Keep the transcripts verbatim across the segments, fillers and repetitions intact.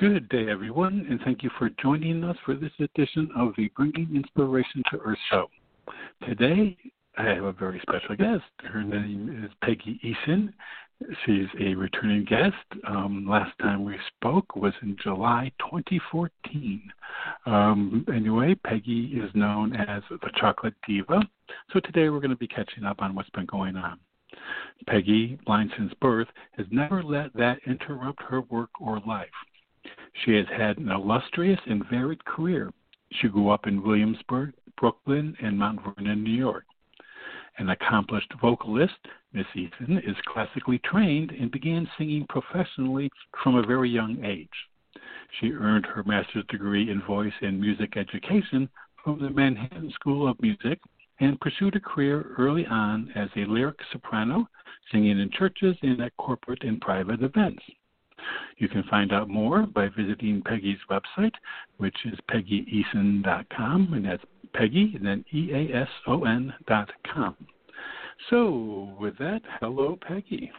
Good day, everyone, and thank you for joining us for this edition of the Bringing Inspiration to Earth show. Today, I have a very special guest. Her name is Peggy Eason. She's a returning guest. Um, last time we spoke was in July twenty fourteen. Um, anyway, Peggy is known as the Chocolate Diva. So today we're going to be catching up on what's been going on. Peggy, blind since birth, has never let that interrupt her work or life. She has had an illustrious and varied career. She grew up in Williamsburg, Brooklyn, and Mount Vernon, New York. An accomplished vocalist, Miss Eason is classically trained and began singing professionally from a very young age. She earned her master's degree in voice and music education from the Manhattan School of Music and pursued a career early on as a lyric soprano, singing in churches and at corporate and private events. You can find out more by visiting Peggy's website, which is Peggy Eason dot com, and that's Peggy, and then E A S O N dot com. So, with that, hello, Peggy.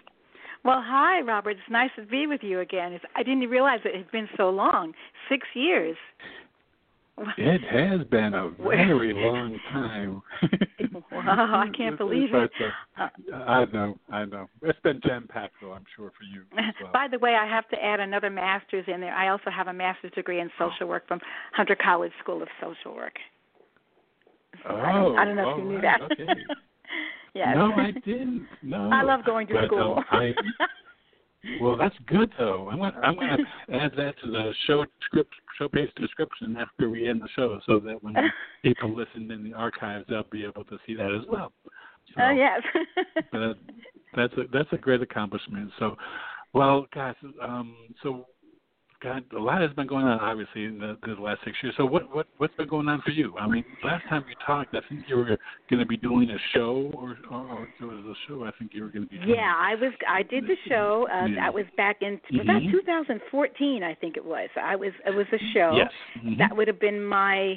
Well, hi, Robert. It's nice to be with you again. It's, I didn't realize it had been so long, six years. It has been a very long time. Wow, I can't believe it. A, I know, I know. It's been jam-packed, though, I'm sure, for you as well. By the way, I have to add another master's in there. I also have a master's degree in social work from Hunter College School of Social Work. So oh, I don't, I don't know if you knew right. that. Okay. Yes. No, I didn't. No. I love going to but, school. Um, I, well, that's good, though. I'm going I'm going to add that to the show script, show-based description after we end the show so that when people listen in the archives, they'll be able to see that as well. Oh, so, uh, yes. But that's, a, that's a great accomplishment. So, well, guys, um, so, God, a lot has been going on, obviously, in the, the last six years. So what, what, what's been going on for you? I mean, last time we talked, I think you were going to be doing a show, or, or it was a show I think you were going to be doing. Yeah, I was. I did the show. Uh, yeah. That was back in was mm-hmm. that two thousand fourteen, I think it was. I was. It was a show. Yes. Mm-hmm. That would have been my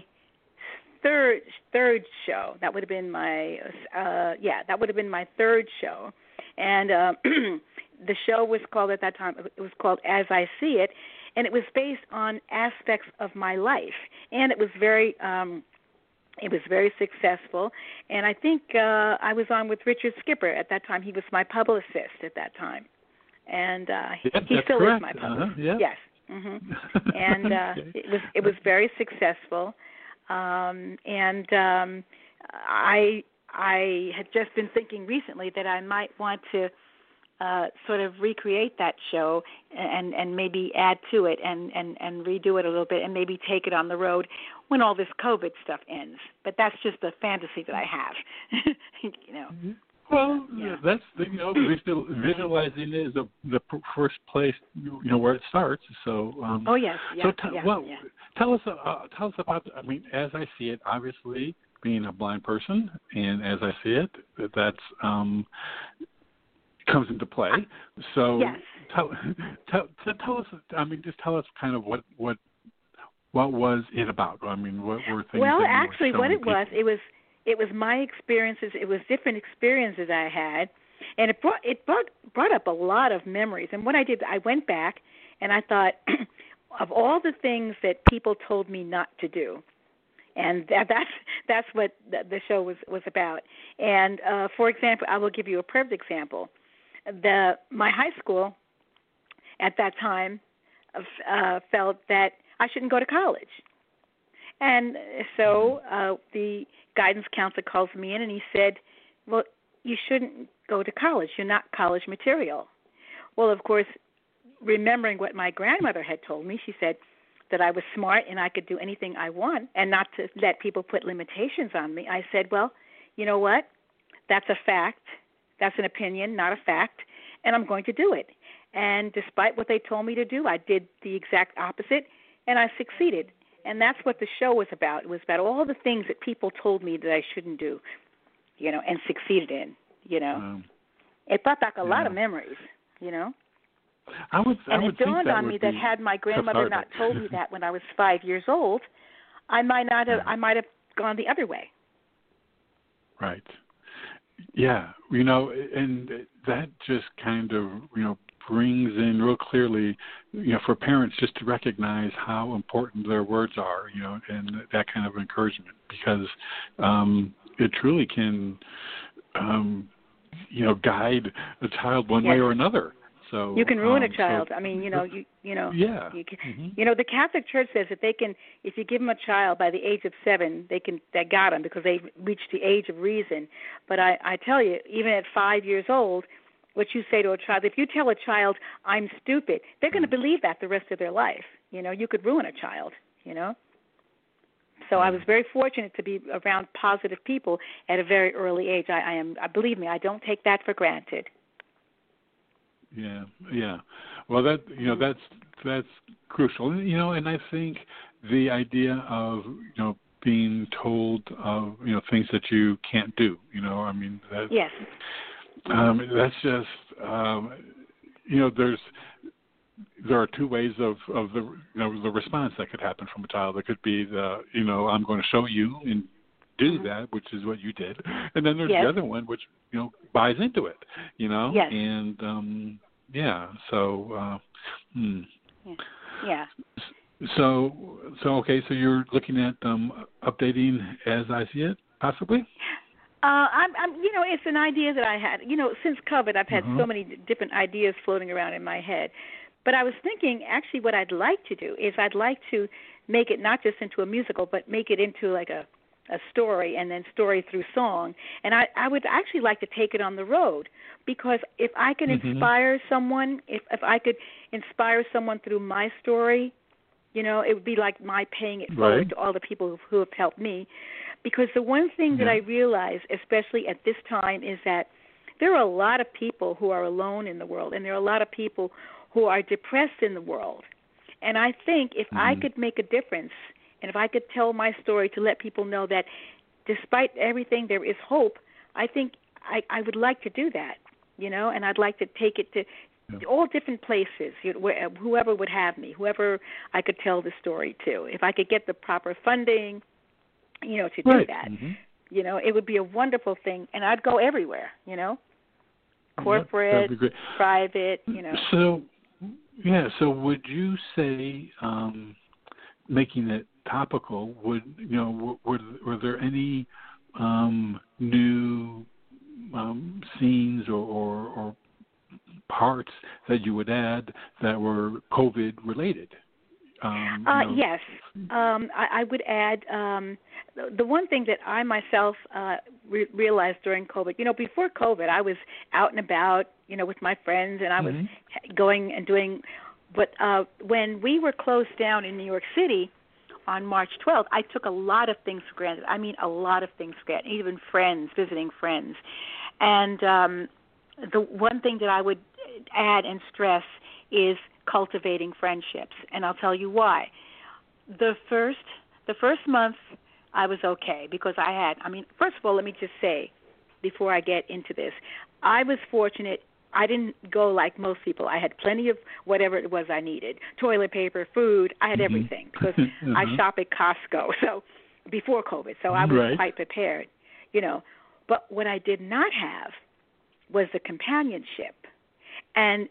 third third show. That would have been my, uh, yeah, that would have been my third show. And uh, the show was called at that time, it was called As I See It. And it was based on aspects of my life, and it was very, um, it was very successful. And I think uh, I was on with Richard Skipper at that time. He was my publicist at that time, and uh, yep, he still correct. is my publicist. Uh-huh, yep. Yes, mm-hmm. And uh, okay. it was it was very successful. Um, and um, I I had just been thinking recently that I might want to. Uh, sort of recreate that show and, and maybe add to it and, and, and redo it a little bit and maybe take it on the road when all this COVID stuff ends. But that's just a fantasy that I have, you know. Well, yeah. that's, you know, visual, visualizing it is a, the first place, you know, where it starts. So, um, oh, yes. Yeah, so t- yeah, well, yeah. Tell us, uh, tell us about, I mean, As I See It, obviously, being a blind person, and As I See It, that's... Um, comes into play. So yes. tell, tell, tell us, I mean, just tell us kind of what, what, what was it about? I mean, what were things? Well, that actually what it people? was, it was, it was my experiences. It was different experiences I had, and it brought, it brought, brought up a lot of memories. And what I did, I went back and I thought of all the things that people told me not to do. And that, that's that's what the show was, was about. And uh, for example, I will give you a perfect example. The my high school at that time uh, felt that I shouldn't go to college, and so uh, the guidance counselor calls me in and he said, "Well, you shouldn't go to college. You're not college material." Well, of course, remembering what my grandmother had told me, she said that I was smart and I could do anything I want, and not to let people put limitations on me. I said, "Well, you know what? That's a fact. That's an opinion, not a fact, and I'm going to do it." And despite what they told me to do, I did the exact opposite, and I succeeded. And that's what the show was about. It was about all the things that people told me that I shouldn't do, you know, and succeeded in, you know. Um, it brought back a yeah. lot of memories, you know. I would, and I would it dawned on me that had my grandmother not told me that when I was five years old, I might not have, yeah. I might have gone the other way. Right. Yeah, you know, and that just kind of, you know, brings in real clearly, you know, for parents just to recognize how important their words are, you know, and that kind of encouragement, because um, it truly can, um, you know, guide a child one yes. way or another. So you can ruin um, a child. So, I mean, you know, you you know, yeah. you, can, mm-hmm. you know, the Catholic Church says that they can, if you give them a child by the age of seven, they can, they got them because they reached the age of reason. But I, I tell you, even at five years old, what you say to a child, if you tell a child, I'm stupid, they're going to believe that the rest of their life. You know, you could ruin a child, you know. So I was very fortunate to be around positive people at a very early age. I, I am, I believe me, I don't take that for granted. Yeah, yeah. Well, that, you know, that's, that's crucial. You know, and I think the idea of, you know, being told of, you know, things that you can't do, you know, I mean, that's, yes. Um, that's just, um, you know, there's, there are two ways of, of the, you know, the response that could happen from a child. It could be the, you know, I'm going to show you and do mm-hmm. that, which is what you did. And then there's yes. the other one, which, you know, buys into it, you know? Yes. And, um, yeah, so, uh, hmm. Yeah. yeah. So, so, okay, so you're looking at um, updating As I See It, possibly? Uh, I'm, I'm, you know, it's an idea that I had. You know, since COVID, I've had mm-hmm. so many d- different ideas floating around in my head. But I was thinking, actually, what I'd like to do is I'd like to make it not just into a musical, but make it into like a, a story, and then story through song. And I, I would actually like to take it on the road, because if I can mm-hmm. inspire someone, if, if I could inspire someone through my story, you know, it would be like my paying it forward right. to all the people who have helped me. Because the one thing yeah. that I realize, especially at this time, is that there are a lot of people who are alone in the world, and there are a lot of people who are depressed in the world. And I think if mm-hmm. I could make a difference, and if I could tell my story to let people know that despite everything, there is hope, I think I, I would like to do that, you know, and I'd like to take it to yeah. all different places, you know, where, whoever would have me, whoever I could tell the story to. If I could get the proper funding, you know, to do right. that, mm-hmm. you know, it would be a wonderful thing, and I'd go everywhere, you know, corporate, yep, private, you know. So, yeah, so would you say um, making it topical, would, you know, were, were there any um, new um, scenes or, or, or parts that you would add that were COVID related? Um, uh, no. Yes. Um, I, I would add um, the, the one thing that I myself uh, re- realized during COVID, you know, before COVID, I was out and about, you know, with my friends, and I mm-hmm. was going and doing, but uh, when we were closed down in New York City on March twelfth, I took a lot of things for granted. I mean, a lot of things for granted, even friends, visiting friends. And um, the one thing that I would add and stress is cultivating friendships, and I'll tell you why. The first the first month I was okay, because I had, I mean, first of all, let me just say, before I get into this, I was fortunate. I didn't go like most people. I had plenty of whatever it was I needed, toilet paper, food, I had mm-hmm. everything, because uh-huh. I shop at Costco, so before COVID, so I was right. quite prepared, you know. But what I did not have was the companionship, and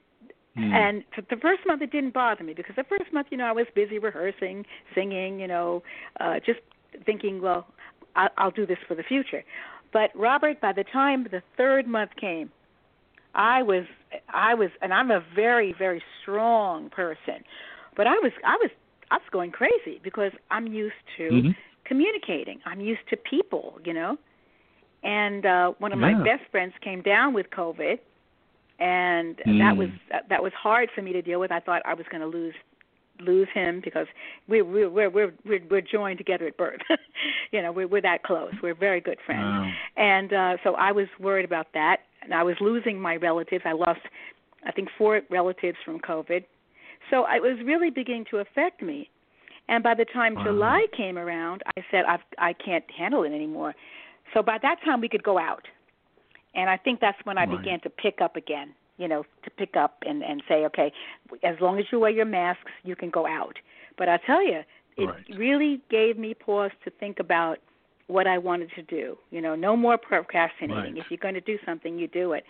Mm. And the first month it didn't bother me, because the first month, you know, I was busy rehearsing, singing, you know, uh, just thinking, well, I'll, I'll do this for the future. But Robert, by the time the third month came, I was, I was, and I'm a very, very strong person, but I was, I was, I was going crazy, because I'm used to mm-hmm. communicating. I'm used to people, you know. And uh, one of yeah. my best friends came down with COVID. And mm. that was that was hard for me to deal with. I thought I was going to lose lose him, because we're we're we're we're, we're joined together at birth. You know, we're we're that close. We're very good friends. Wow. And uh, so I was worried about that. And I was losing my relatives. I lost, I think, four relatives from COVID. So it was really beginning to affect me. And by the time wow. July came around, I said, I've, I can't handle it anymore. So by that time, we could go out. And I think that's when I right. began to pick up again, you know, to pick up and, and say, okay, as long as you wear your masks, you can go out. But I tell you, it right. really gave me pause to think about what I wanted to do. You know, no more procrastinating. Right. If you're going to do something, you do it.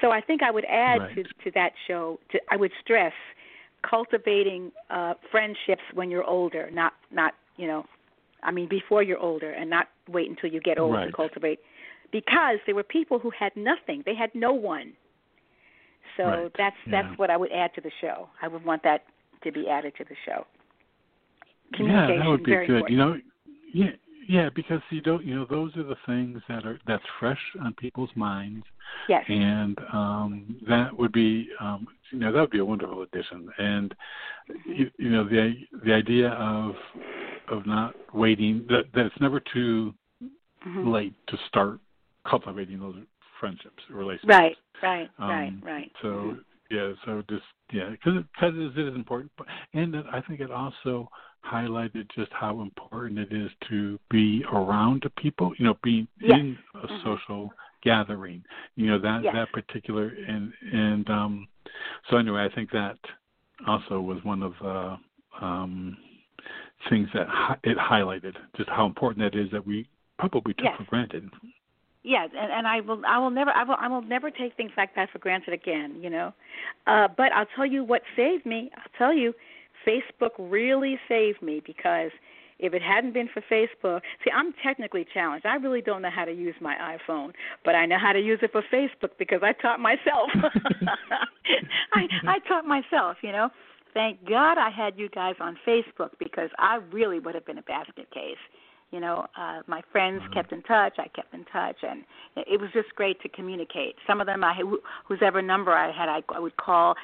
So I think I would add right. to, to that show, to, I would stress cultivating uh, friendships when you're older, not, not, you know, I mean, before you're older, and not wait until you get older right. to cultivate, because there were people who had nothing. They had no one. So right. that's that's yeah. what I would add to the show. I would want that to be added to the show. Communication, yeah, that would be very good. Important. You know, yeah. Yeah, because you don't, you know, those are the things that are that's fresh on people's minds. Yes. And um, that would be, um, you know, that would be a wonderful addition. And you, you know, the the idea of of not waiting, that, that it's never too mm-hmm. late to start cultivating those friendships, relationships. Right, right, um, right, right. So mm-hmm. yeah, so just yeah, because it, cause it is important, and I think it also highlighted just how important it is to be around people, you know, being yes. in a mm-hmm. social gathering, you know, that, yes. that particular, and, and um, so anyway, I think that also was one of the um, things that hi- it highlighted, just how important that is, that we probably took yes. for granted. Yes, and, and I will, I will never, I will, I will never take things like that for granted again, you know, uh, but I'll tell you what saved me, I'll tell you, Facebook really saved me, because if it hadn't been for Facebook, see, I'm technically challenged. I really don't know how to use my iPhone, but I know how to use it for Facebook because I taught myself. I, I taught myself, you know. Thank God I had you guys on Facebook, because I really would have been a basket case. You know, uh, my friends mm-hmm. kept in touch. I kept in touch, and it was just great to communicate. Some of them, I whose ever number I had, I, I would call.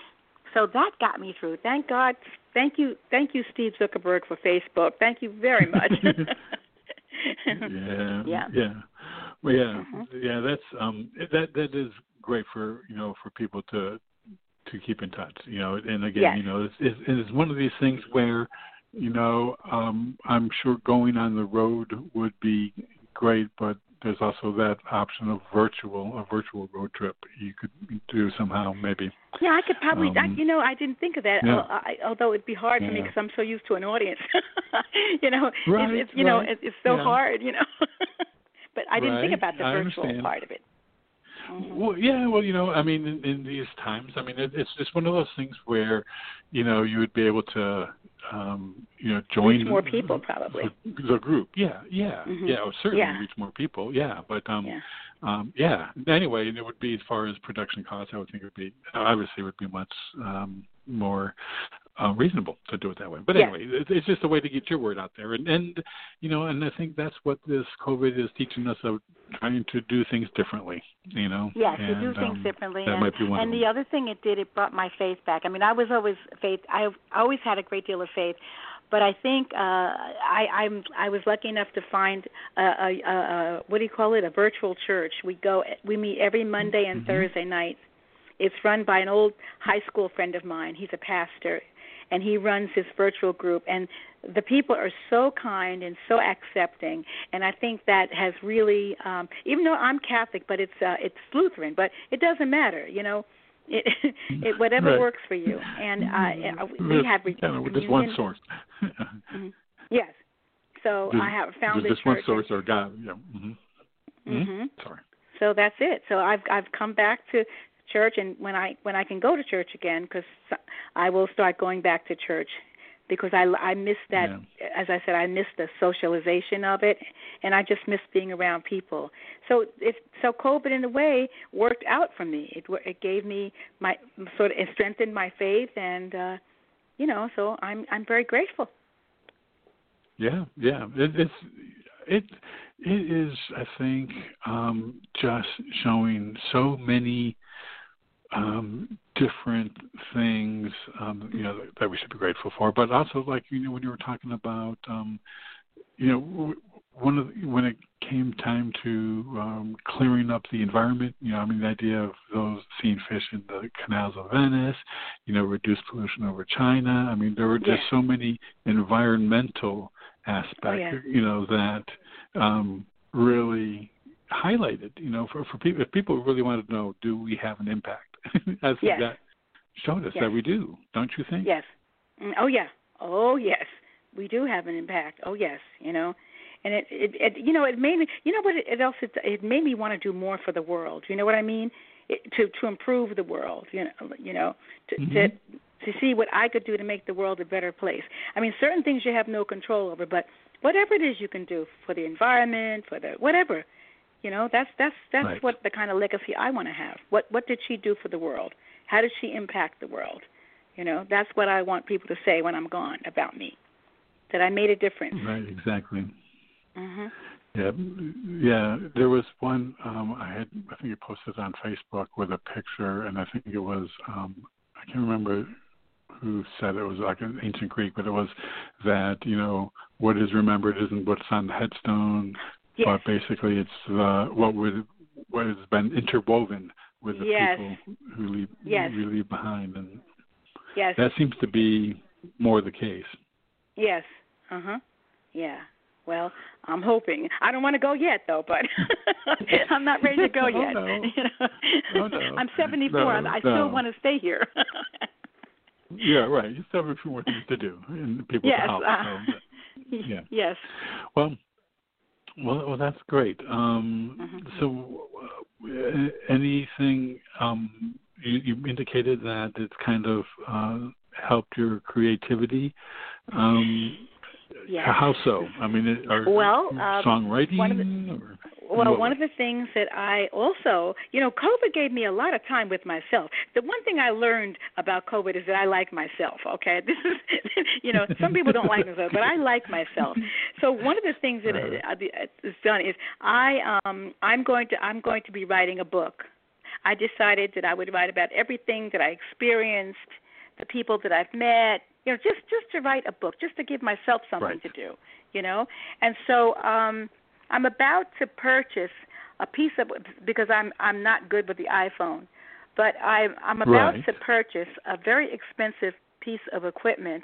So that got me through. Thank God. Thank you. Thank you, Steve Zuckerberg, for Facebook. Thank you very much. yeah. Yeah. Yeah. Well, yeah. Uh-huh. Yeah. That's um. That that is great for you know for people to to keep in touch. You know, and again, yes. you know, it's, it's, it's one of these things where, you know, um, I'm sure going on the road would be great, but there's also that option of virtual, a virtual road trip you could do somehow, maybe. Yeah, I could probably, um, I, you know, I didn't think of that, yeah. I, although it'd be hard yeah. for me because I'm so used to an audience. you know, right, it's, it's, you right. know, it's, it's so yeah. hard, you know. But I didn't right. think about the virtual part of it. Mm-hmm. Well, yeah, well, you know, I mean, in, in these times, I mean, it, it's just one of those things where, you know, you would be able to, um, you know, join reach more people the, probably the, the group. Yeah, yeah, mm-hmm. yeah. Oh, certainly yeah. reach more people. Yeah, but um, yeah. um, yeah. Anyway, and it would be, as far as production costs, I would think it would be obviously it would be much um, more uh, reasonable to do it that way. But yeah. anyway, it, it's just a way to get your word out there, and and you know, and I think that's what this COVID is teaching us of trying to do things differently. You know. Yes, and, to do things um, differently, that and, might be one and of the other thing it did, it brought my faith back. I mean, I was always faith. I always had a great deal of faith, but I think uh, I, I'm I was lucky enough to find a, a, a what do you call it a virtual church. We go we meet every Monday and mm-hmm. Thursday nights. It's run by an old high school friend of mine. He's a pastor, and he runs his virtual group. And the people are so kind and so accepting. And I think that has really, um, even though I'm Catholic, but it's uh, it's Lutheran, but it doesn't matter, you know. It, it whatever right. works for you. And uh, we have re- yeah, with this one source. mm-hmm. Yes. So this, I have found this one source or God. Yeah. Mm-hmm. Mm-hmm. Sorry. So that's it. So I've I've come back to church, and when I when I can go to church again, because I will start going back to church, because I, I miss that, yeah. as I said, I miss the socialization of it, and I just miss being around people. So it, so COVID, in a way, worked out for me. It it gave me my sort of it strengthened my faith, and uh, you know, so I'm I'm very grateful. Yeah, yeah, it, it's it it is I think um, just showing so many Um, different things, um, you know, that, that we should be grateful for. But also, like, you know, when you were talking about, um, you know, one of the, when it came time to um, clearing up the environment. You know, I mean, the idea of those seeing fish in the canals of Venice, you know, reduced pollution over China. I mean, there were just yeah. so many environmental aspects, oh, yeah. you know, that um, really highlighted, you know, for, for people, if people really wanted to know, do we have an impact? As yes. that showed us yes. that we do, don't you think? Yes. Oh, yeah. Oh, yes. We do have an impact. Oh, yes. You know, and it, it, it you know, it made me, you know what it, it else, it, it made me want to do more for the world. You know what I mean? It, to to improve the world, you know, you know, to, mm-hmm. to to see what I could do to make the world a better place. I mean, certain things you have no control over, but whatever it is you can do for the environment, for the whatever, you know, that's that's that's right. what the kind of legacy I want to have. What what did she do for the world? How did she impact the world? You know, that's what I want people to say when I'm gone about me, that I made a difference. Right, exactly. Mm-hmm. Yeah, yeah. There was one um, I had. I think it posted on Facebook with a picture, and I think it was um, I can't remember who said it, it was like an ancient Greek, but it was that, you know, what is remembered isn't what's on the headstone, yes. but basically it's uh, what would what has been interwoven with the yes. people who leave yes. who leave behind, and yes. that seems to be more the case. Yes. Uh huh. Yeah. Well, I'm hoping. I don't want to go yet, though, but I'm not ready to go oh, yet. No. You know? oh, no. I'm seventy-four. No, I still no. want to stay here. Yeah, right. You still have a few more things to do and people yes, to help. Uh, so, yeah. Yes. Well, well, well, that's great. Um, mm-hmm. So uh, anything um, you, you indicated that it's kind of uh, helped your creativity. Um Yes. How so? I mean, are well, um, songwriting? One the, or, well, one of the things that I also, you know, COVID gave me a lot of time with myself. The one thing I learned about COVID is that I like myself, okay? This is, you know, some people don't like themselves, but I like myself. So one of the things that is done is I, um, I'm going to I'm going to be writing a book. I decided that I would write about everything that I experienced, the people that I've met, you know, just, just to write a book, just to give myself something right. to do, you know. And so um, I'm about to purchase a piece of, because I'm I'm not good with the iPhone, but I'm, I'm about right. to purchase a very expensive piece of equipment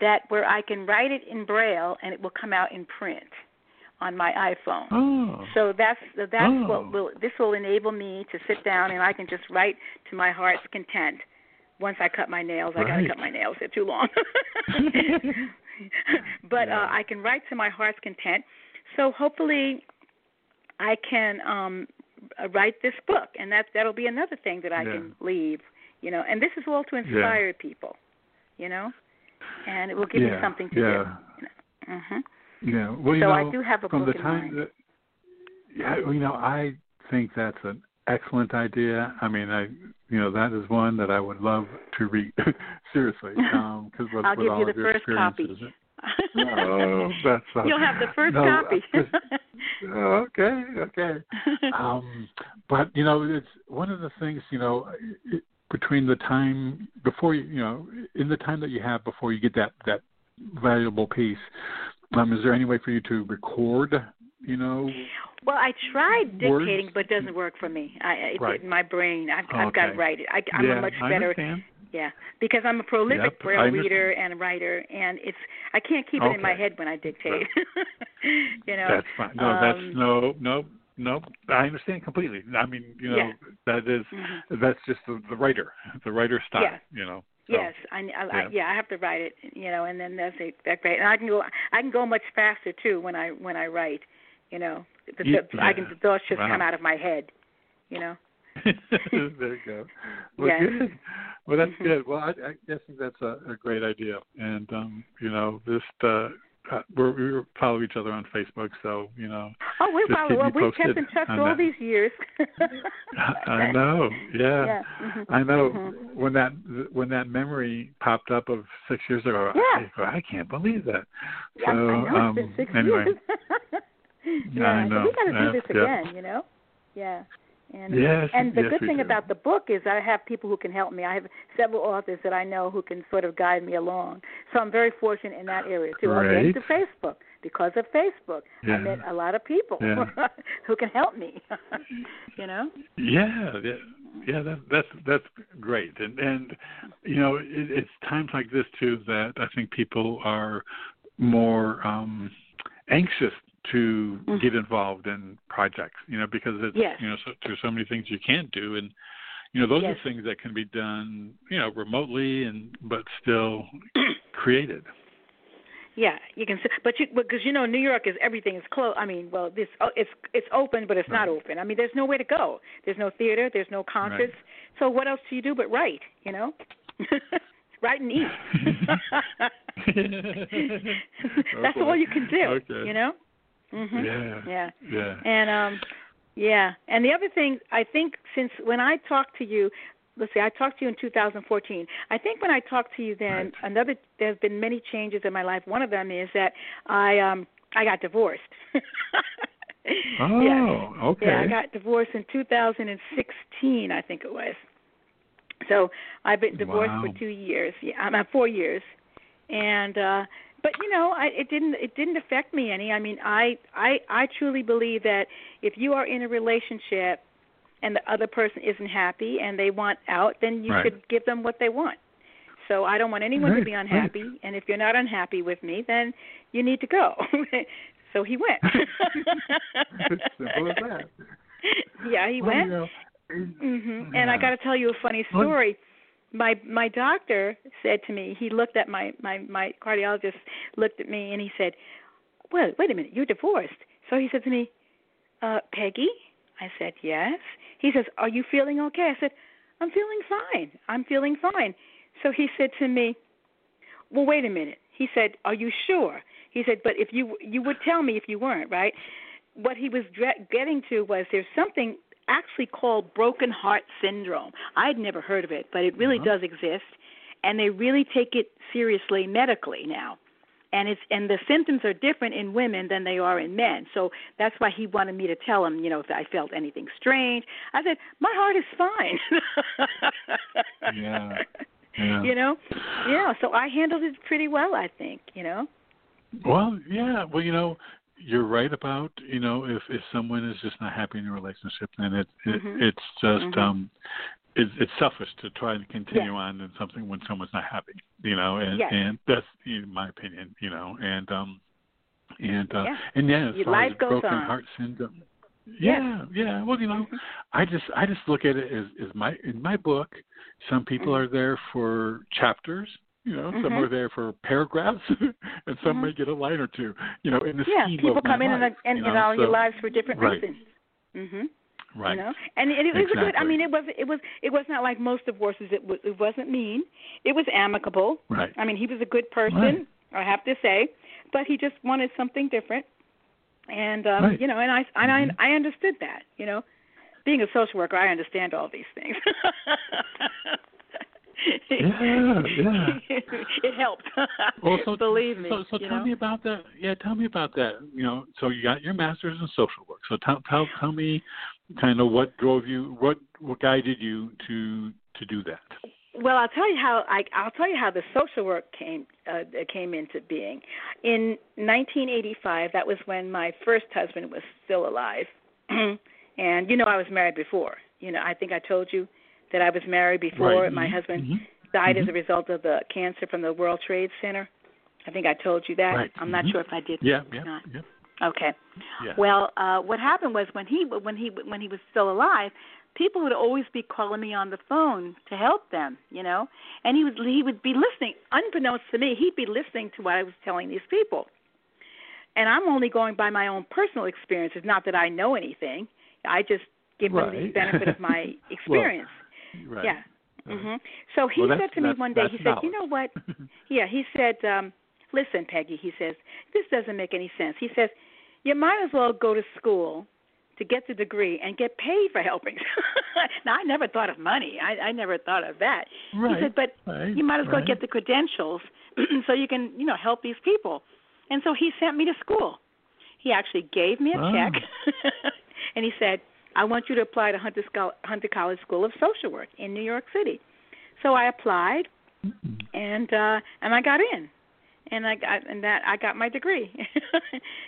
that where I can write it in Braille and it will come out in print on my iPhone. Oh. So that's that's oh. what will, this will enable me to sit down and I can just write to my heart's content. Once I cut my nails, I right. got to cut my nails. They're too long. But yeah. uh, I can write to my heart's content. So hopefully I can um, write this book, and that, that'll be another thing that I yeah. can leave, you know. And this is all to inspire yeah. people, you know, and it will give yeah. me something to yeah. do. You know? Mm-hmm. Yeah. Well, you so know, I do have a from book the in time mind. Yeah, you know, I think that's an excellent idea. I mean, I... You know, that is one that I would love to read, seriously. Um, cause with, I'll give you the first copy. No, that's not, You'll have the first no, copy. okay, okay. Um, but, you know, it's one of the things, you know, it, between the time before, you, you know, in the time that you have before you get that, that valuable piece, um, is there any way for you to record, you know? Well, I tried dictating, words? But it doesn't work for me. I, it, right. it, my brain, I've, okay. I've got to write it. I, I'm yeah, a much better, I yeah, because I'm a prolific yep, Braille reader and writer, and it's I can't keep okay. it in my head when I dictate. You know, that's fine. No, um, that's no, no, no. I understand completely. I mean, you know, yeah. that is mm-hmm. that's just the, the writer, the writer style. Yeah. You know. So, yes, I, I, yeah. I yeah, I have to write it. You know, and then that's a, that great. And I can go, I can go much faster too when I when I write. You know, the, the, yeah. I can the thoughts just wow. come out of my head. You know. There you go. Well, yes. good. Well, that's mm-hmm. good. Well, I, I guess that's a, a great idea. And um, you know, just uh, we're, we follow each other on Facebook, so you know. Oh, we follow. Well, we've kept in touch all that. These years. I know. Yeah. yeah. Mm-hmm. I know. Mm-hmm. When that when that memory popped up of six years ago, yeah. I, I can't believe that. Yeah, so I know. It's been six um, years. Anyway. Yeah, I know. We got to do this yeah. again, you know. Yeah, and yes, and the yes, good thing do. About the book is I have people who can help me. I have several authors that I know who can sort of guide me along. So I'm very fortunate in that area too. Great. Again, to Facebook, because of Facebook. Yeah. I met a lot of people yeah. who can help me. You know. Yeah, yeah, yeah. That, that's that's great, and and you know, it, it's times like this too that I think people are more um, anxious to mm-hmm. get involved in projects. You know, because it's yes. you know, so, there's so many things you can't do, and you know, those yes. are things that can be done, you know, remotely and but still created. Yeah, you can, but you because you know New York is everything is closed. I mean, well, this it's it's open, but it's right. not open. I mean, there's nowhere to go. There's no theater. There's no concerts. Right. So what else do you do but write? You know, write and eat. That's okay. all you can do. Okay. You know. Mm-hmm. Yeah. Yeah. Yeah. And um. Yeah, and the other thing, I think since when I talked to you, let's see, I talked to you in two thousand fourteen. I think when I talked to you then, right. another there have been many changes in my life. One of them is that I um, I got divorced. oh, yeah. okay. Yeah, I got divorced in two thousand sixteen, I think it was. So I've been divorced wow. for two years. Yeah, I'm at four years, and. Uh, But you know, I, it didn't it didn't affect me any. I mean, I, I I truly believe that if you are in a relationship and the other person isn't happy and they want out, then you right. should give them what they want. So I don't want anyone right. to be unhappy. Right. And if you're not unhappy with me, then you need to go. So he went. Simple as that. Yeah, he well, went. You know, mm-hmm. yeah. And I got to tell you a funny story. Well, My my doctor said to me, he looked at my, my, my cardiologist, looked at me, and he said, well, wait a minute, you're divorced. So he said to me, uh, Peggy? I said, yes. He says, are you feeling okay? I said, I'm feeling fine. I'm feeling fine. So he said to me, well, wait a minute. He said, are you sure? He said, but if you you would tell me if you weren't, right? What he was dre- getting to was there's something actually called broken heart syndrome. I'd never heard of it, but it really uh-huh. does exist, and they really take it seriously medically now. And it's and the symptoms are different in women than they are in men. So that's why he wanted me to tell him, you know, if I felt anything strange. I said, my heart is fine. yeah. yeah. You know? Yeah, so I handled it pretty well, I think, you know? Well, yeah. Well, you know, you're right about, you know, if, if someone is just not happy in a relationship, then it, it mm-hmm. it's just mm-hmm. um, it, it's selfish to try to continue yeah. on in something when someone's not happy, you know, and, yes. and that's in my opinion, you know, and um, and uh, yeah. and yeah, as far as broken on. heart syndrome, yeah, yeah, yeah, well, you know, mm-hmm. I just I just look at it as, as my in my book, some people mm-hmm. are there for chapters. You know, mm-hmm. some are there for paragraphs, and some mm-hmm. may get a line or two. You know, in the yeah, scheme people of come my in life, and, and you know, in all so, your lives for different right. reasons. Mm-hmm. Right. You know, and it, it was exactly. good. I mean, it was it was it was not like most divorces. It was, it wasn't mean. It was amicable. Right. I mean, he was a good person. Right. I have to say, but he just wanted something different, and um, right. you know, and I and mm-hmm. I I understood that. You know, being a social worker, I understand all these things. Yeah, yeah. It helped. Well, so, Believe me. So, so tell know? me about that. Yeah, tell me about that. You know, so you got your master's in social work. So tell tell tell me, kind of what drove you, what what guided you to to do that. Well, I'll tell you how I I'll tell you how the social work came uh, came into being. In nineteen eighty-five, that was when my first husband was still alive, and you know I was married before. You know, I think I told you. That I was married before. Right. My husband mm-hmm. died mm-hmm. as a result of the cancer from the World Trade Center. I think I told you that. Right. I'm mm-hmm. not sure if I did. Yeah, yeah, not. yeah. Okay. Yeah. Well, uh, what happened was when he when he when he was still alive, people would always be calling me on the phone to help them, you know. And he would he would be listening, unbeknownst to me. He'd be listening to what I was telling these people. And I'm only going by my own personal experiences. Not that I know anything. I just give right. them the benefit of my experience. Well, Right. Yeah. Mm-hmm. So he well, said to me one day, he said, knowledge. you know what? Yeah, he said, um, listen, Peggy, he says, this doesn't make any sense. He says, you might as well go to school to get the degree and get paid for helping. Now, I never thought of money. I, I never thought of that. Right. He said, but right. you might as well right. get the credentials so you can, you know, help these people. And so he sent me to school. He actually gave me a oh. check, and he said, I want you to apply to Hunter, Hunter College School of Social Work in New York City. So I applied, and uh, and I got in. and I got and that I got my degree.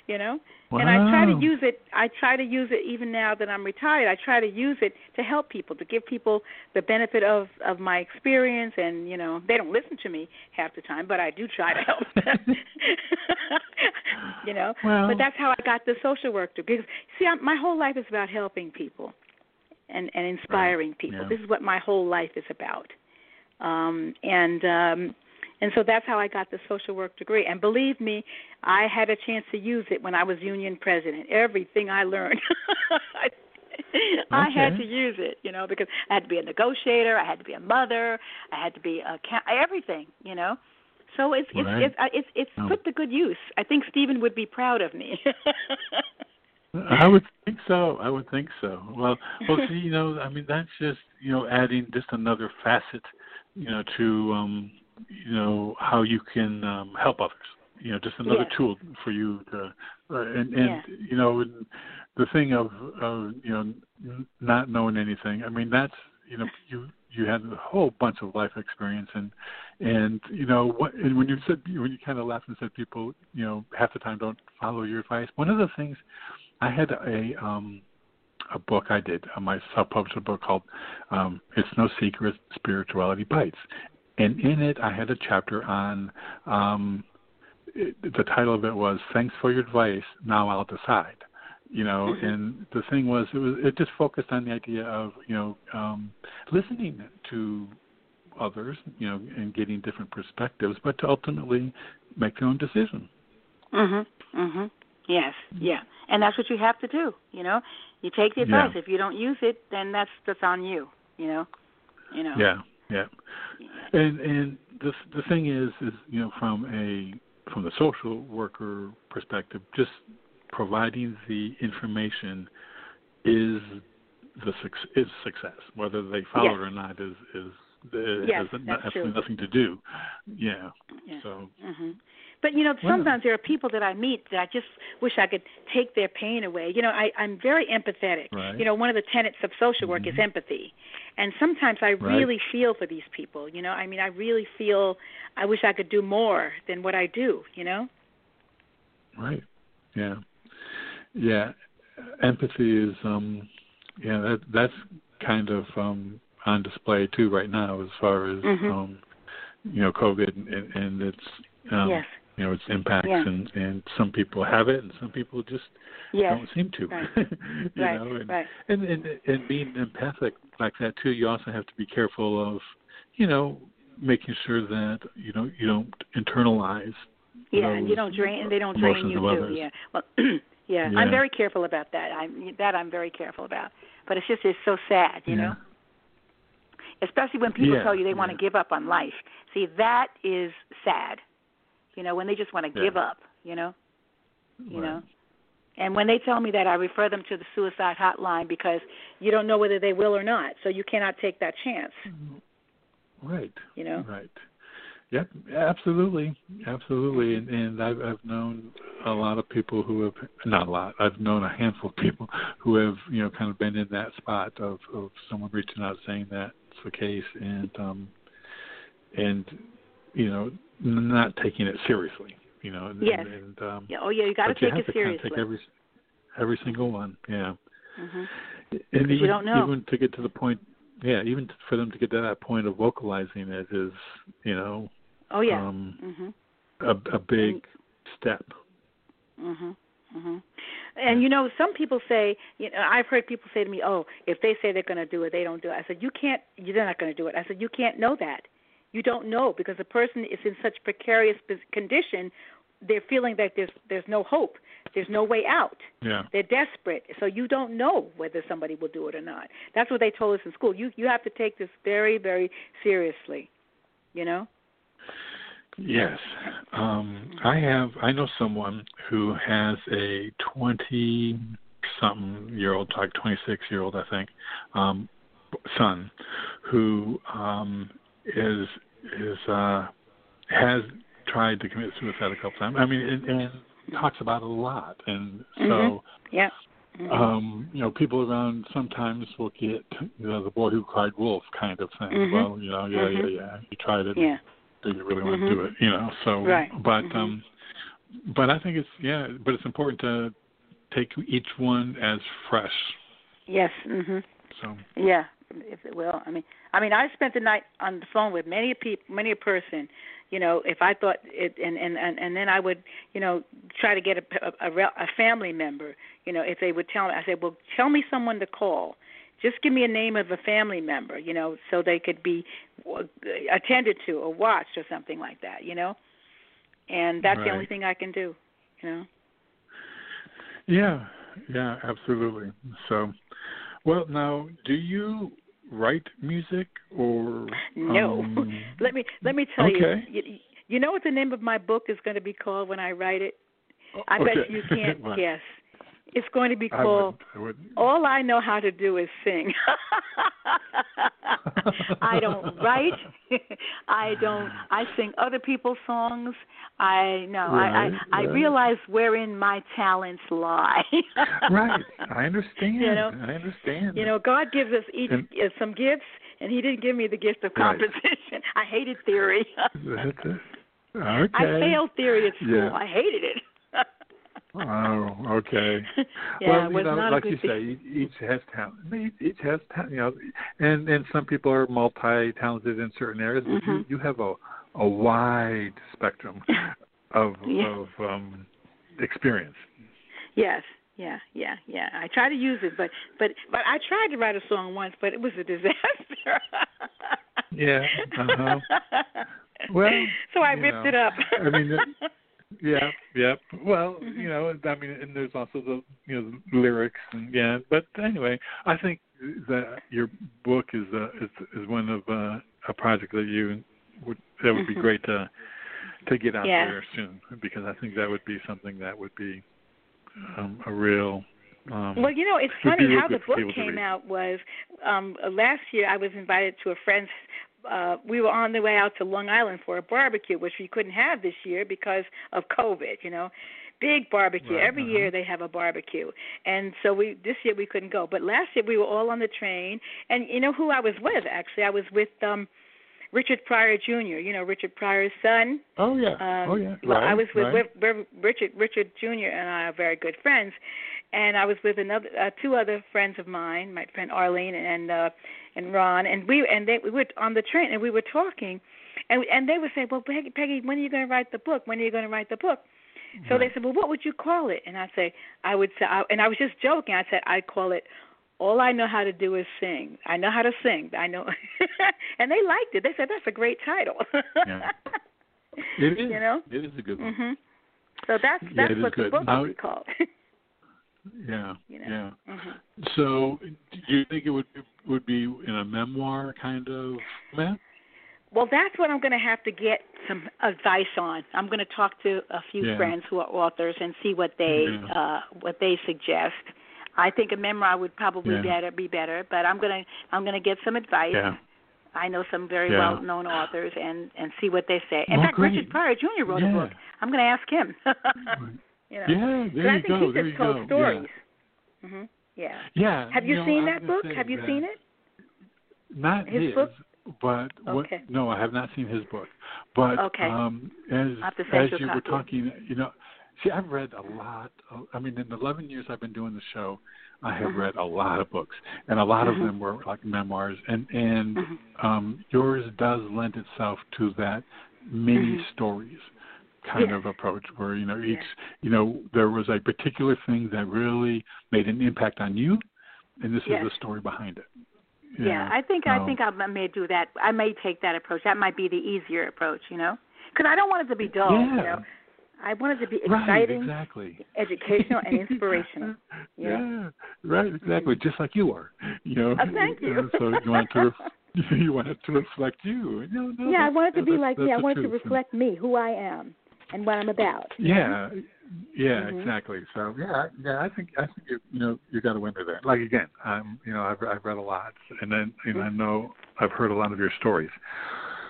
You know? Wow. And I try to use it I try to use it even now that I'm retired. I try to use it to help people, to give people the benefit of, of my experience, and, you know, they don't listen to me half the time, but I do try to help them. You know? Well, but that's how I got the social work degree. Because, see, I, my whole life is about helping people and, and inspiring right. people. Yeah. This is what my whole life is about. Um, and um, and so that's how I got the social work degree. And believe me, I had a chance to use it when I was union president. Everything I learned, I, okay. I had to use it, you know, because I had to be a negotiator, I had to be a mother, I had to be a everything, you know. So it's well, it's, I, it's it's it's oh. put to good use. I think Stephen would be proud of me. I would think so. I would think so. Well, well, see, you know, I mean, that's just, you know, adding just another facet, you know, to, um, you know, how you can um, help others, you know, just another yeah. tool for you to, uh, and, and yeah. you know, the thing of, of, you know, not knowing anything, I mean, that's, you know, you, you had a whole bunch of life experience, and, and, you know, what, and when you said, when you kind of laughed and said people, you know, half the time don't follow your advice. One of the things, I had a, um, a book I did, I self-published a book called um, It's No Secret, Spirituality Bites. And in it, I had a chapter on, um, it, the title of it was, Thanks for Your Advice, Now I'll Decide. You know, and the thing was, it was it just focused on the idea of, you know, um, listening to others, you know, and getting different perspectives, but to ultimately make your own decision. Mm-hmm, mm-hmm. Yes, yeah. And that's what you have to do, you know. You take the advice. Yeah. If you don't use it, then that's that's on you, you know. You know. Yeah, yeah. And and the the thing is is, you know, from a from the social worker perspective, just providing the information is the is success. Whether they follow yes. it or not is is it yes, has absolutely nothing to do. Yeah. yeah. So mm-hmm. But, you know, sometimes there are people that I meet that I just wish I could take their pain away. You know, I, I'm very empathetic. Right. You know, one of the tenets of social work mm-hmm. is empathy. And sometimes I right. really feel for these people, you know. I mean, I really feel I wish I could do more than what I do, you know. Right. Yeah. Yeah. Empathy is, um, yeah, that, that's kind of um, on display, too, right now as far as, mm-hmm. um, you know, COVID and, and its, um, yes. you know, its impacts, yeah. and, and some people have it, and some people just yes. don't seem to. Right. you right. know, and, right. and, and and being empathic like that too, you also have to be careful of, you know, making sure that you know you don't internalize. Yeah, and you don't drain. They don't drain you too. Yeah. Well, yeah. yeah. I'm very careful about that. I'm that I'm very careful about. But it's just it's so sad, you yeah. know. Especially when people yeah. tell you they yeah. want to give up on life. See, that is sad. You know, when they just want to yeah. give up, you know, you right. know, and when they tell me that, I refer them to the suicide hotline because you don't know whether they will or not. So you cannot take that chance. Right. You know. Right. Yep. Absolutely. Absolutely. And, and I've, I've known a lot of people who have not a lot. I've known a handful of people who have, you know, kind of been in that spot of, of someone reaching out saying that's the case, and um, and you know. Not taking it seriously, you know. And, yes. And, um, yeah. Oh, yeah. You got to take it seriously. Kind of take every, every single one. Yeah. Mm-hmm. And even, you don't know. Even to get to the point, yeah. Even for them to get to that point of vocalizing it is, you know. Oh yeah. Um, mm-hmm. a, a big and, step. Mhm. Mhm. And you know, some people say, you know, I've heard people say to me, "Oh, if they say they're going to do it, they don't do it." I said, "You can't. They're not going to do it." I said, "You can't know that." You don't know because the person is in such precarious condition. They're feeling that there's there's no hope. There's no way out. Yeah. They're desperate. So you don't know whether somebody will do it or not. That's what they told us in school. You you have to take this very, very seriously, you know? Yes. Um, I have. I know someone who has a twenty-something-year-old, like twenty-six-year-old, I think, um, son who um, – is is uh, has tried to commit suicide a couple times. I mean, and, and talks about it a lot, and so mm-hmm. yeah, mm-hmm. um, you know, people around sometimes will get you know the boy who cried wolf kind of thing. Mm-hmm. Well, you know, yeah, mm-hmm. yeah, yeah, he tried it, yeah. do you really want mm-hmm. to do it? You know, so right. but mm-hmm. um, but I think it's yeah, but it's important to take each one as fresh. Yes. Mm-hmm. So yeah, if it will. I mean, I mean, I spent the night on the phone with many a people, many a person. You know, if I thought it, and, and, and, and then I would, you know, try to get a, a, a family member. You know, if they would tell me, I said, well, tell me someone to call. Just give me a name of a family member, you know, so they could be attended to or watched or something like that, you know. And that's right. the only thing I can do, you know. Yeah, yeah, absolutely. So, well, now, do you write music or? No. Um, let me let me tell okay. you, you. You know what the name of my book is going to be called when I write it? I okay. bet you can't well. guess. It's going to be called, I would, I would. All I Know How to Do Is Sing. I don't write. I don't, I sing other people's songs. I know. Right, I, I, right. I realize wherein my talents lie. Right. I understand. You know, I understand. You know, God gives us each and, uh, some gifts, and he didn't give me the gift of composition. Right. I hated theory. That's it. Okay. I failed theory at school. Yeah. I hated it. Oh, okay. Yeah, well, you know, like you thing. say, each has talent. Each has talent, you know, and, and some people are multi-talented in certain areas, but mm-hmm. you, you have a a wide spectrum of yeah. of um, experience. Yes, yeah, yeah, yeah. I try to use it, but but, but I tried to write a song once, but it was a disaster. yeah. Uh-huh. Well, so I ripped know, it up. I mean. It, Yeah, yeah. Well, mm-hmm. you know, I mean, and there's also the you know the lyrics, and yeah. But anyway, I think that your book is uh, is is one of uh, a project that you would that would be great to to get out yeah. there soon, because I think that would be something that would be um, a real. Um, well, you know, it's funny how the book came out was um, last year. I was invited to a friend's. Uh, we were on the way out to Long Island for a barbecue, which we couldn't have this year because of COVID, you know. Big barbecue. Right. Every uh-huh. year they have a barbecue. And so we this year we couldn't go. But last year we were all on the train. And you know who I was with, actually? I was with um, Richard Pryor, Junior, you know, Richard Pryor's son. Oh, yeah. Um, oh, yeah. Right, I was with right. we're, we're Richard. Richard Junior and I are very good friends. And I was with another uh, two other friends of mine, my friend Arlene and uh, and Ron, and we and they we were on the train and we were talking, and and they would say, well, Peggy, Peggy, when are you going to write the book? When are you going to write the book? Right. So they said, well, what would you call it? And I say, I would say, I, and I was just joking. I said, I'd call it, All I Know How to Do Is Sing. I know how to sing. I know, and they liked it. They said that's a great title. yeah. It is. You know, it is a good one. Mm-hmm. So that's that's yeah, what the good. book would be called. Yeah, you know? yeah. Mm-hmm. So, do you think it would would be in a memoir kind of format? Well, that's what I'm going to have to get some advice on. I'm going to talk to a few yeah. friends who are authors and see what they yeah. uh, what they suggest. I think a memoir would probably yeah. better be better, but I'm gonna I'm gonna get some advice. Yeah. I know some very yeah. well known authors and, and see what they say. In well, fact, great. Richard Pryor Junior wrote yeah. a book. I'm going to ask him. You know. Yeah, there you go. I think there you go. Stories. Yeah. Mm-hmm. yeah. Yeah. Have you, you know, seen that book? Have you seen it? Not his, his book? but what, okay. no, I have not seen his book. But okay. um, as as you, you were talking, you know, see, I've read a lot. Of, I mean, in the eleven years I've been doing the show, I have mm-hmm. read a lot of books, and a lot mm-hmm. of them were like memoirs. And and mm-hmm. um, yours does lend itself to that many mm-hmm. stories. kind yeah. of approach where, you know, each, yeah. you know, there was a particular thing that really made an impact on you, and this yes. is the story behind it. Yeah, yeah I think um, I think I may do that. I may take that approach. That might be the easier approach, you know, because I don't want it to be dull, yeah. you know. I want it to be exciting, right, exactly. educational, and inspirational. Yeah. yeah, right, exactly, just like you are, you know. Oh, thank you. you know, so you want to... You want it to reflect you. No, no, yeah, I want it to be like me. I want it to reflect me, who I am. And what I'm about. Yeah, yeah, mm-hmm. exactly. So yeah, yeah, I think I think you, you know you got to win there. Like again, I'm you know I've I've read a lot, and then you know mm-hmm. I know I've heard a lot of your stories.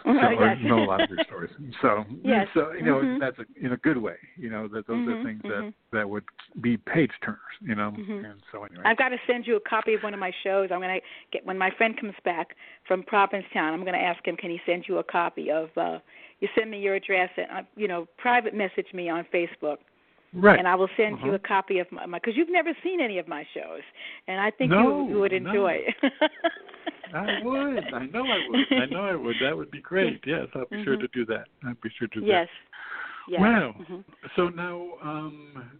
So oh, yes. I know a lot of your stories. So yes. so you know mm-hmm. that's a, in a good way. You know that those mm-hmm. are things mm-hmm. that, that would be page turners. You know, mm-hmm. and so anyway, I've got to send you a copy of one of my shows. I'm gonna get when my friend comes back from Provincetown. I'm gonna ask him, can he send you a copy of. Uh, you send me your address, and uh, you know, private message me on Facebook. Right. And I will send uh-huh. you a copy of my, because you've never seen any of my shows, and I think no, you, you would enjoy it. No. I would. I know I would. I know I would. That would be great. Yes, I'll be mm-hmm. sure to do that. I'll be sure to do yes. that. Yes. Wow. Mm-hmm. So now, um,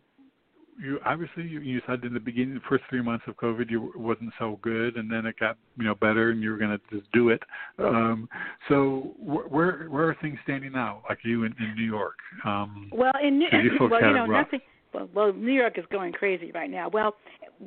you obviously, you, you said in the beginning, the first three months of COVID, you wasn't so good, and then it got, you know, better, and you were going to just do it. Um, so wh- where where are things standing now? Like you in, in New York? Um, well, in New York, well, you know, nothing. Well, well, New York is going crazy right now. Well,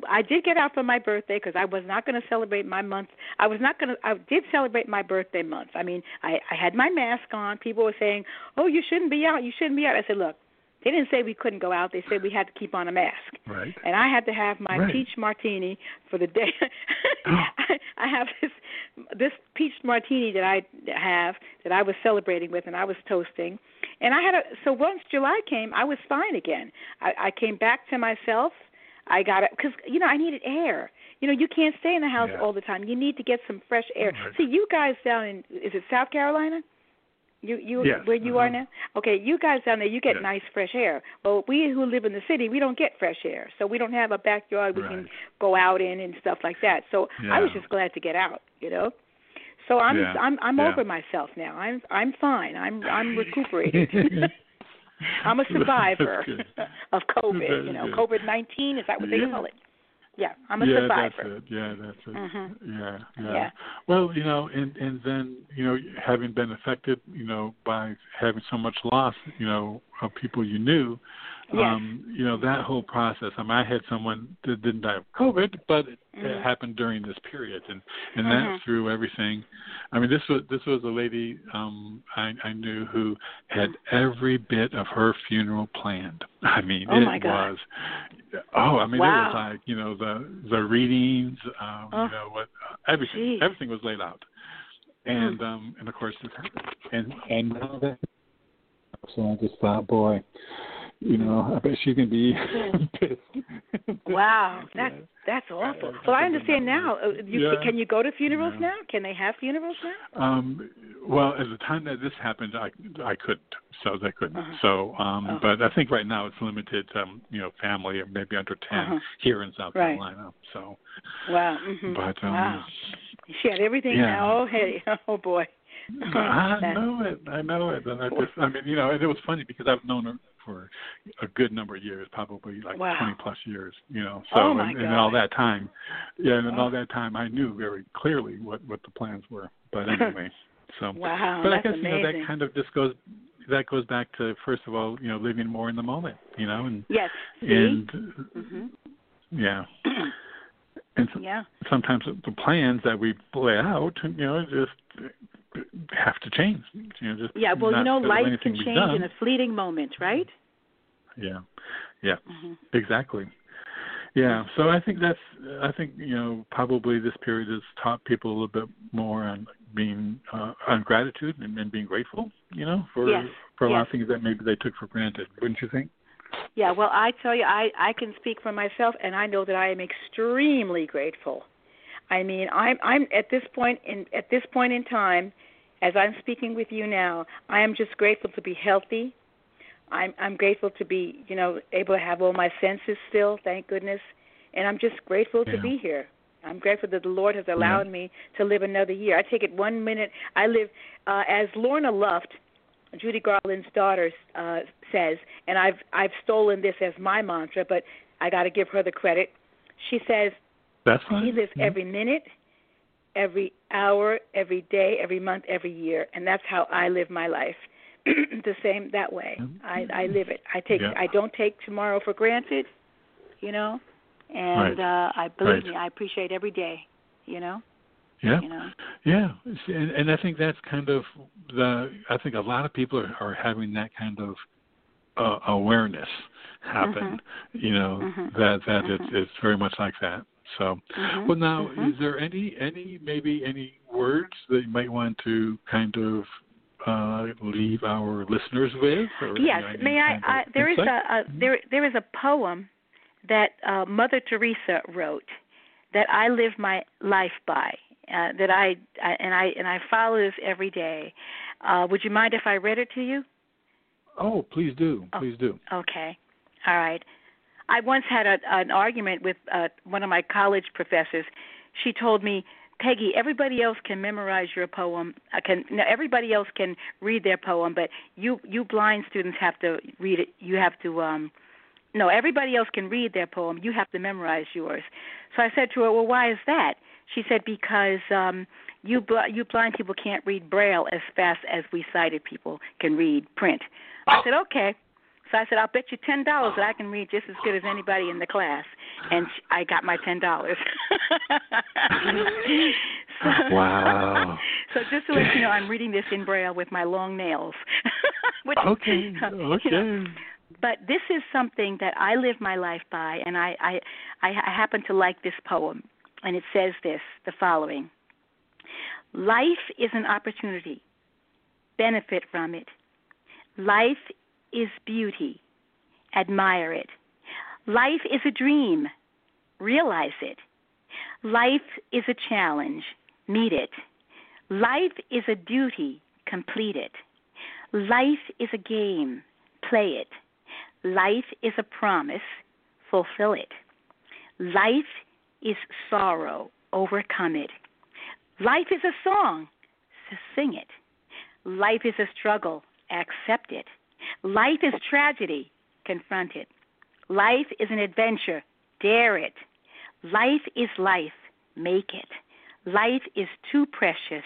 I did get out for my birthday because I was not going to celebrate my month. I was not going to – I did celebrate my birthday month. I mean, I, I had my mask on. People were saying, oh, you shouldn't be out. You shouldn't be out. I said, look, they didn't say we couldn't go out. They said we had to keep on a mask. Right. And I had to have my right. peach martini for the day. I, I have this this peach martini that I have that I was celebrating with, and I was toasting. And I had a so once July came, I was fine again. I, I came back to myself. I got it because, you know, I needed air. You know, you can't stay in the house yeah. all the time. You need to get some fresh air. Right. See, you guys down in, is it South Carolina? You, you, yes. Where you mm-hmm. are now? Okay, you guys down there, you get yes. nice fresh air. Well, we who live in the city, we don't get fresh air, so we don't have a backyard we right. can go out in and stuff like that. So yeah. I was just glad to get out, you know. So I'm yeah. I'm I'm yeah. over myself now. I'm I'm fine. I'm I'm recuperated. I'm a survivor of COVID. You know, COVID nineteen is that what yeah. they call it? Yeah, I'm a yeah, survivor. That's it. Yeah, that's it. Mm-hmm. Yeah, yeah, yeah. Well, you know, and, and then, you know, having been affected, you know, by having so much loss, you know, of people you knew, yes. um, you know, that whole process. I mean, I had someone that didn't die of COVID, but it, mm-hmm. it happened during this period, and, and mm-hmm. that threw everything. I mean, this was this was a lady um, I, I knew who had every bit of her funeral planned. I mean, oh it was. Oh, I mean, wow. it was like, you know, the the readings, um, oh. you know, what everything, Jeez. everything was laid out, and mm. um, and of course, and and so I just thought, boy, you know, I bet she's gonna be pissed. Wow, that's that's awful. Well, I understand now. You, yeah. Can you go to funerals yeah. now? Can they have funerals now? Um, well, at the time that this happened, I I couldn't. So they couldn't. Uh-huh. So, um, uh-huh. but I think right now it's limited, um, you know, family, maybe under ten uh-huh. here in South right. Carolina. So, wow. Mm-hmm. But um, wow. she had everything. Yeah. Now. Oh, hey, oh boy. I know it. I know it. And I just, I mean, you know, and it was funny because I've known her for a good number of years, probably like wow. twenty plus years, you know. So, oh and, and all that time, yeah, and wow. all that time, I knew very clearly what, what the plans were. But anyway, so. Wow, but I guess, amazing. You know, that kind of just goes, that goes back to, first of all, you know, living more in the moment, you know, and yes, see? and mm-hmm. yeah. And so, yeah. sometimes the plans that we lay out, you know, just have to change. You know, just yeah, well, you know, life can change in a fleeting moment, right? Yeah, yeah, mm-hmm. exactly. Yeah, so I think that's, I think, you know, probably this period has taught people a little bit more on being, uh, on gratitude and, and being grateful, you know, for, yes. for a yes. lot of things that maybe they took for granted, wouldn't you think? Yeah, well, I tell you, I, I can speak for myself, and I know that I am extremely grateful. I mean, I'm I'm at this point in at this point in time, as I'm speaking with you now, I am just grateful to be healthy. I'm I'm grateful to be, you know, able to have all my senses still, thank goodness, and I'm just grateful yeah. to be here. I'm grateful that the Lord has allowed yeah. me to live another year. I take it one minute. I live uh, as Lorna Luft, Judy Garland's daughter, uh, says, and I've I've stolen this as my mantra, but I got to give her the credit. She says, That's fine. He lives mm-hmm. every minute, every hour, every day, every month, every year, and that's how I live my life. The same that way. Mm-hmm. I, I live it. I take. Yeah. I don't take tomorrow for granted, you know. And right. uh, I believe right. me, I appreciate every day, you know. Yeah, you know? yeah, and, and I think that's kind of the. I think a lot of people are, are having that kind of uh, awareness happen. Mm-hmm. You know, mm-hmm. that that mm-hmm. it's, it's very much like that. So, mm-hmm. well, now mm-hmm. is there any any maybe any words that you might want to kind of uh, leave our listeners with? Or, yes, you know, may I? I there insight? is a, a there there is a poem that uh, Mother Teresa wrote that I live my life by. Uh, that I, I and I and I follow this every day. Uh, would you mind if I read it to you? Oh, please do. Oh, please do. Okay. All right. I once had a, an argument with uh, one of my college professors. She told me, Peggy, everybody else can memorize your poem. Uh, can no, everybody else can read their poem, but you, you blind students have to read it. You have to um, – no, everybody else can read their poem. You have to memorize yours. So I said to her, well, why is that? She said, because um, you, bl- you blind people can't read Braille as fast as we sighted people can read print. I said, okay. So I said, I'll bet you ten dollars that I can read just as good as anybody in the class. And she, I got my ten dollars. So, wow. So just to let you know, I'm reading this in Braille with my long nails. Which, okay, okay. You know, but this is something that I live my life by, and I, I, I happen to like this poem. And it says this, the following. Life is an opportunity. Benefit from it. Life is... is beauty. Admire it. Life is a dream. Realize it. Life is a challenge. Meet it. Life is a duty. Complete it. Life is a game. Play it. Life is a promise. Fulfill it. Life is sorrow. Overcome it. Life is a song. So sing it. Life is a struggle. Accept it. Life is tragedy. Confront it. Life is an adventure. Dare it. Life is life. Make it. Life is too precious.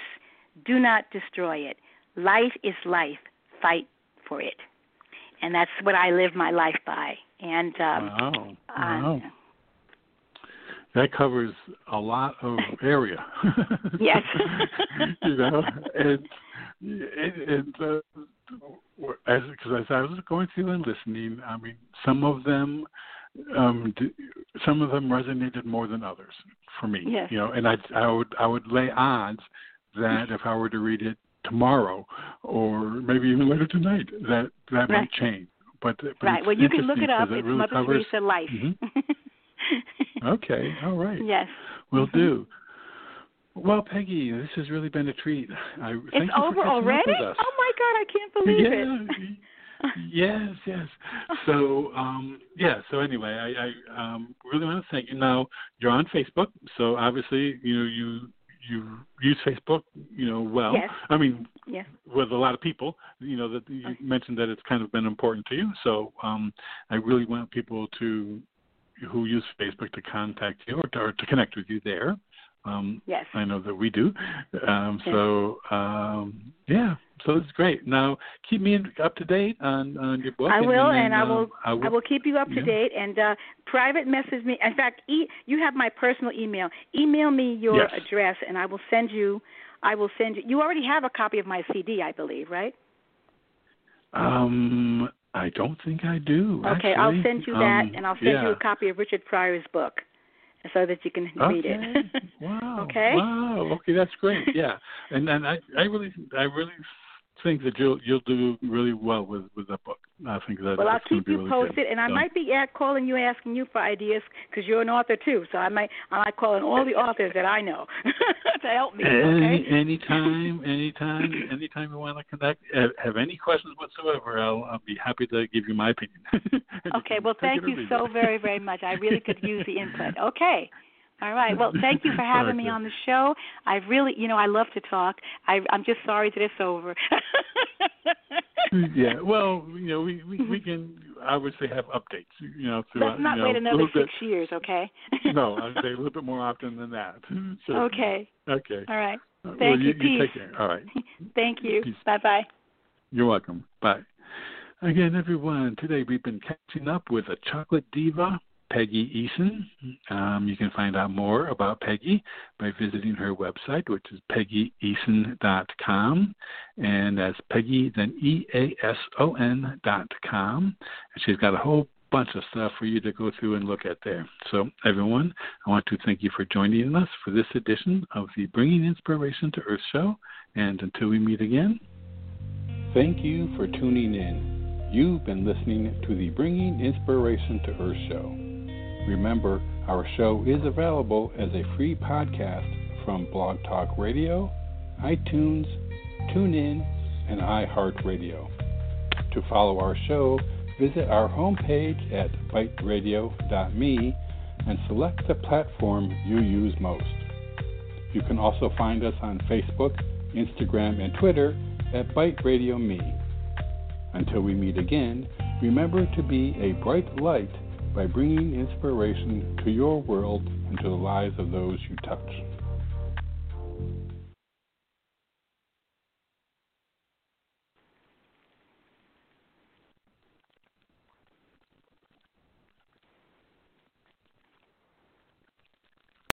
Do not destroy it. Life is life. Fight for it. And that's what I live my life by. And um, wow. wow. Um, that covers a lot of area. Yes. You know, it, it, it, uh, As, cause as I was going through and listening, I mean, some of them, um, some of them resonated more than others for me. Yes. You know, and I, I would, I would lay odds that if I were to read it tomorrow, or maybe even later tonight, that that right. might change. But, but right, well, you can look it up. It it's really Mother covers... Teresa life. Mm-hmm. Okay, all right. Yes, will mm-hmm. do. Well, Peggy, this has really been a treat. I, it's thank you over for already? Up with us. Oh, my God, I can't believe yeah. it. Yes, yes. So, um, yeah, so anyway, I, I um, really want to thank you. Now, you're on Facebook, so obviously, you know, you you use Facebook, you know, well. Yes. I mean, yes. with a lot of people, you know, that you okay. mentioned that it's kind of been important to you. So um, I really want people to who use Facebook to contact you or to, or to connect with you there. Um, yes. I know that we do. Um, yes. So, um, yeah, so it's great. Now, keep me up to date on, on your book. I will, and, and, and I, will, um, I will I will keep you up to yeah. date. And uh, private message me. In fact, e- you have my personal email. Email me your yes. address, and I will send you I will send you. You already have a copy of my C D, I believe, right? Um, I don't think I do, Okay, actually. I'll send you that, um, and I'll send yeah. you a copy of Richard Pryor's book. So that you can read okay. it. Wow. Okay. Wow. Okay, that's great. Yeah, and and I, I really I really think that you'll you'll do really well with, with that book. I think that. Well, I'll keep you really posted, good. and so. I might be calling you asking you for ideas because you're an author too. So I might I might call in all the authors that I know to help me. Okay. Any, anytime, anytime, anytime you want to connect, have any questions whatsoever, I'll, I'll be happy to give you my opinion. Okay. Well, thank you so very very much. I really could use the input. Okay. All right. Well, thank you for having me on the show. I really, you know, I love to talk. I, I'm just sorry that it's over. Yeah. Well, you know, we, we, we can obviously have updates, you know. Let's not you know, wait another six bit. years, okay? No, I'd say a little bit more often than that. So, okay. Okay. All right. Thank well, you. you, peace. you take care. All right. Thank you. Peace. Bye-bye. You're welcome. Bye. Again, everyone, today we've been catching up with a chocolate diva, Peggy Eason. Um, you can find out more about Peggy by visiting her website, which is Peggy Eason dot com, and that's Peggy, then E A S O N dot com. And she's got a whole bunch of stuff for you to go through and look at there. So, everyone, I want to thank you for joining us for this edition of the Bringing Inspiration to Earth show. And until we meet again, thank you for tuning in. You've been listening to the Bringing Inspiration to Earth show. Remember, our show is available as a free podcast from Blog Talk Radio, iTunes, TuneIn, and iHeartRadio. To follow our show, visit our homepage at biteradio dot me and select the platform you use most. You can also find us on Facebook, Instagram, and Twitter at biteradio dot me. Until we meet again, remember to be a bright light by bringing inspiration to your world and to the lives of those you touch.